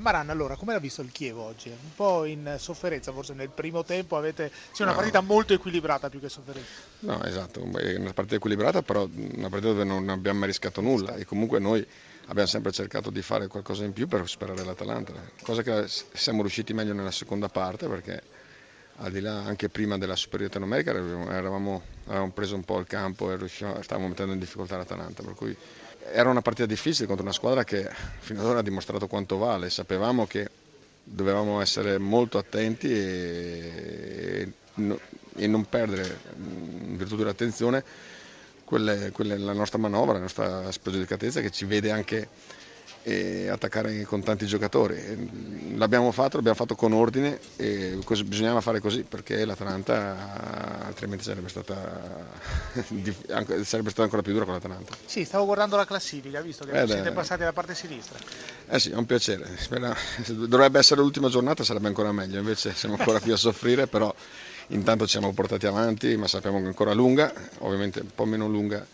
Maran, allora, come l'ha visto il Chievo oggi? Un po' in sofferenza, forse nel primo tempo avete... Sì, una partita molto equilibrata più che sofferenza. No, esatto, una partita equilibrata, però una partita dove non abbiamo mai rischiato nulla e comunque noi abbiamo sempre cercato di fare qualcosa in più per superare l'Atalanta, cosa che siamo riusciti meglio nella seconda parte, perché al di là anche prima della superiorità numerica avevamo preso un po' il campo e stavamo mettendo in difficoltà l'Atalanta, per cui... Era una partita difficile contro una squadra che fino ad ora ha dimostrato quanto vale. Sapevamo che dovevamo essere molto attenti e non perdere, in virtù dell'attenzione, la nostra manovra, la nostra spregiudicatezza che ci vede anche attaccare con tanti giocatori. L'abbiamo fatto con ordine e bisognava fare così, perché l'Atalanta altrimenti sarebbe stata ancora più dura con l'Atalanta. Sì, stavo guardando la classifica, visto che siete passati alla parte sinistra. Eh sì, è un piacere. Dovrebbe essere l'ultima giornata, sarebbe ancora meglio, invece siamo ancora più a soffrire, però intanto ci siamo portati avanti, ma sappiamo che è ancora lunga, ovviamente un po' meno lunga.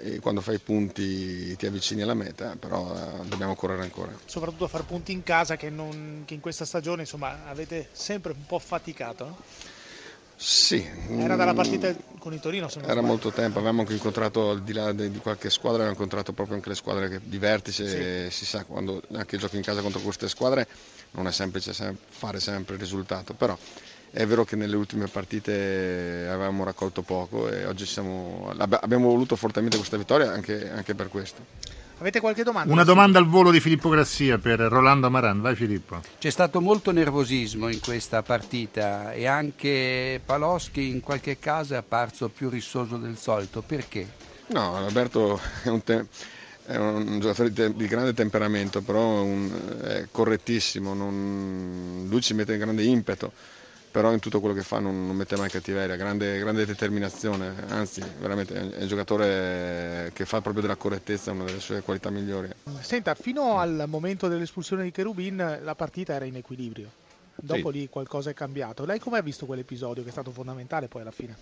E quando fai punti ti avvicini alla meta, però dobbiamo correre ancora. Soprattutto far punti in casa, che in questa stagione insomma avete sempre un po' faticato, no? Sì. Era dalla partita con il Torino. Era molto tempo, avevamo anche incontrato, al di là di qualche squadra, avevamo incontrato proprio anche le squadre di vertice, sì. Si sa, quando anche giochi in casa contro queste squadre non è semplice fare sempre il risultato, però... È vero che nelle ultime partite avevamo raccolto poco e oggi abbiamo voluto fortemente questa vittoria anche per questo. Avete qualche domanda? Una domanda al volo di Filippo Grassia per Rolando Maran. Vai Filippo. C'è stato molto nervosismo in questa partita e anche Paloschi in qualche caso è apparso più rissoso del solito. Perché? No, Alberto è un giocatore di grande temperamento, però è correttissimo, lui ci mette in grande impeto. Però in tutto quello che fa non mette mai cattiveria, grande determinazione, anzi veramente è un giocatore che fa proprio della correttezza una delle sue qualità migliori. Senta, fino al momento dell'espulsione di Cherubin la partita era in equilibrio, dopo lì qualcosa è cambiato. Lei come ha visto quell'episodio che è stato fondamentale poi alla fine?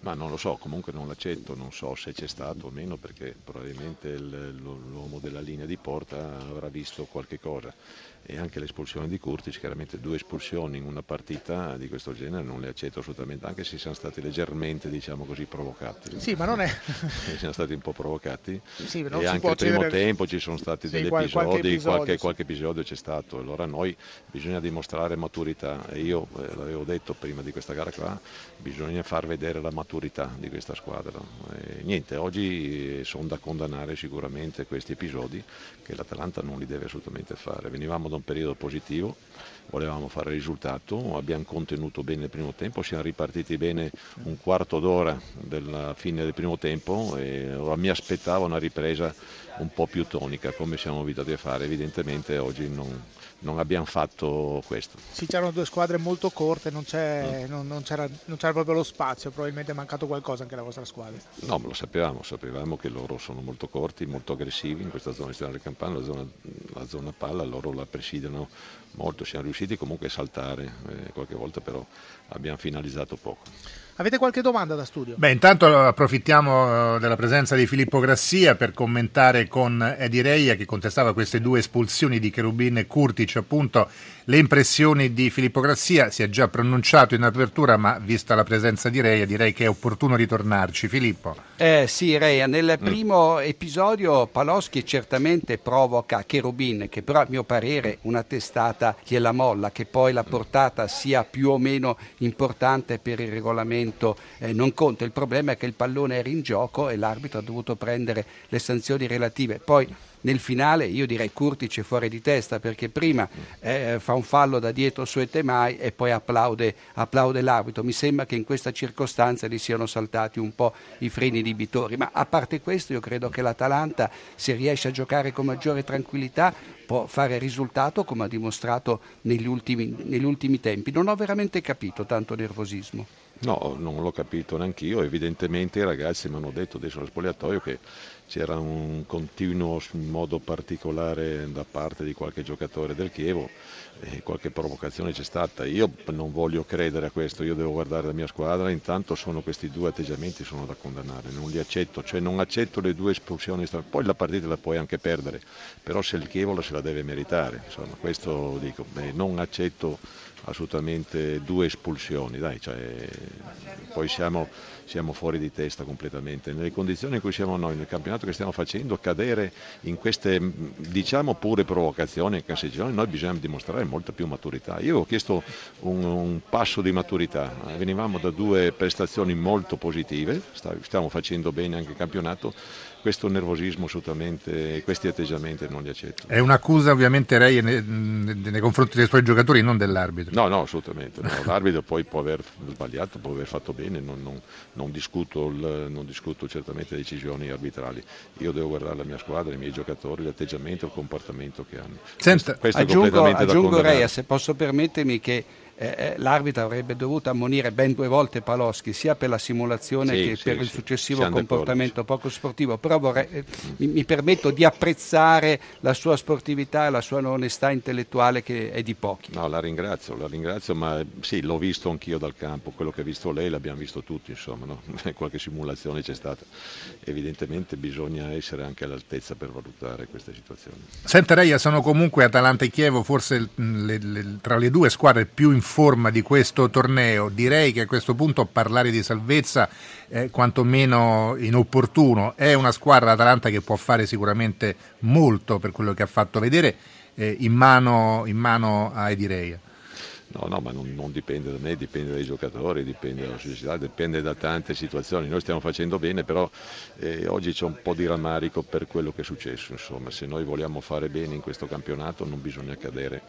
Ma non lo so, comunque non l'accetto, non so se c'è stato o meno, perché probabilmente l'uomo della linea di porta avrà visto qualche cosa, e anche l'espulsione di Curtis, chiaramente 2 espulsioni in una partita di questo genere non le accetto assolutamente, anche se siamo stati leggermente, diciamo così, provocati. Sì, ma non è... siamo stati un po' provocati, sì, e anche al primo tempo ci sono stati degli episodi, qualche episodio c'è stato, allora noi bisogna dimostrare maturità, e io l'avevo detto prima di questa gara qua, bisogna far vedere la maturità di questa squadra. Niente, oggi sono da condannare sicuramente questi episodi, che l'Atalanta non li deve assolutamente fare. Venivamo da un periodo positivo, volevamo fare risultato, abbiamo contenuto bene il primo tempo, siamo ripartiti bene un quarto d'ora dalla fine del primo tempo e mi aspettavo una ripresa un po' più tonica, come siamo abituati a fare. Evidentemente oggi non abbiamo fatto questo. Sì, c'erano 2 squadre molto corte, non c'era proprio lo spazio, probabilmente è mancato qualcosa anche alla vostra squadra. No, ma lo sapevamo che loro sono molto corti, molto aggressivi in questa zona esterna del Campano, la zona palla, loro la presidiano molto, siamo riusciti comunque a saltare qualche volta, però abbiamo finalizzato poco. Avete qualche domanda da studio? Beh, intanto approfittiamo della presenza di Filippo Grassia per commentare con Edy Reja, che contestava queste 2 espulsioni di Cherubin e Curtis, appunto, le impressioni di Filippo Grassia. Si è già pronunciato in apertura, ma vista la presenza di Reja direi che è opportuno ritornarci. Filippo. Sì, Reja, nel primo episodio Paloschi certamente provoca Cherubin, che però a mio parere una testata gliela molla, che poi la portata sia più o meno importante per il regolamento non conta. Il problema è che il pallone era in gioco e l'arbitro ha dovuto prendere le sanzioni relative. Poi nel finale io direi Curtis è fuori di testa, perché prima fa un fallo da dietro su Etemai e poi applaude l'arbitro. Mi sembra che in questa circostanza gli siano saltati un po' i freni inibitori, ma a parte questo io credo che l'Atalanta, se riesce a giocare con maggiore tranquillità, può fare risultato, come ha dimostrato negli ultimi tempi. Non ho veramente capito tanto nervosismo. No, non l'ho capito neanch'io. Evidentemente i ragazzi mi hanno detto adesso allo spogliatoio che c'era un continuo modo particolare da parte di qualche giocatore del Chievo e qualche provocazione c'è stata. Io non voglio credere a questo, io devo guardare la mia squadra, intanto sono questi due atteggiamenti, sono da condannare, non li accetto, cioè non accetto le due espulsioni, poi la partita la puoi anche perdere, però se il Chievo se la deve meritare, insomma, questo dico, non accetto assolutamente due espulsioni, dai, cioè, poi siamo fuori di testa completamente, nelle condizioni in cui siamo noi, nel campionato che stiamo facendo, cadere in queste, diciamo, pure provocazioni e casseggioni, noi bisogna dimostrare molta più maturità. Io ho chiesto un passo di maturità, venivamo da due prestazioni molto positive, stiamo facendo bene anche il campionato, questo nervosismo assolutamente, questi atteggiamenti non li accetto. È un'accusa ovviamente Reja nei confronti dei suoi giocatori, non dell'arbitro. No, assolutamente no. L'arbitro poi può aver sbagliato, può aver fatto bene, non discuto certamente decisioni arbitrali. Io devo guardare la mia squadra, i miei giocatori, l'atteggiamento, il comportamento che hanno. Senta, questo aggiungo Reja, se posso permettermi, che l'arbitro avrebbe dovuto ammonire ben due volte Paloschi, sia per la simulazione che per il successivo comportamento poco sportivo, però mi permetto di apprezzare la sua sportività e la sua onestà intellettuale, che è di pochi. No, la ringrazio, ma sì, l'ho visto anch'io dal campo, quello che ha visto lei l'abbiamo visto tutti, insomma, no? Qualche simulazione c'è stata, evidentemente bisogna essere anche all'altezza per valutare queste situazioni. Senta Reja, sono comunque Atalanta e Chievo forse tra le due squadre più in forma di questo torneo, direi che a questo punto parlare di salvezza è quantomeno inopportuno. È una squadra, Atalanta, che può fare sicuramente molto per quello che ha fatto vedere, in mano a Edy Reja. No, ma non dipende da me, dipende dai giocatori, dipende dalla società, dipende da tante situazioni. Noi stiamo facendo bene, però oggi c'è un po' di rammarico per quello che è successo, insomma. Se noi vogliamo fare bene in questo campionato non bisogna cadere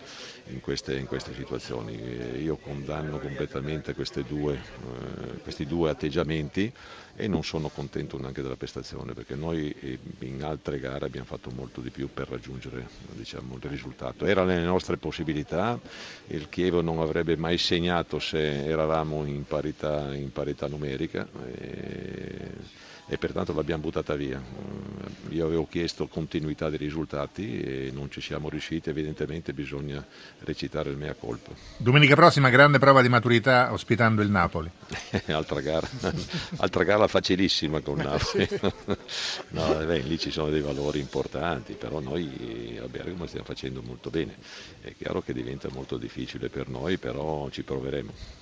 in queste situazioni. Io condanno completamente questi due atteggiamenti e non sono contento neanche della prestazione, perché noi in altre gare abbiamo fatto molto di più per raggiungere, diciamo, il risultato. Era nelle nostre possibilità, il Chievo non avrebbe mai segnato se eravamo in parità numerica e pertanto l'abbiamo buttata via. Io avevo chiesto continuità dei risultati e non ci siamo riusciti, evidentemente bisogna recitare il mea colpa. Domenica prossima grande prova di maturità ospitando il Napoli. Altra gara facilissima con Napoli. No, lì ci sono dei valori importanti, però noi a Bergamo stiamo facendo molto bene. È chiaro che diventa molto difficile per noi, però ci proveremo.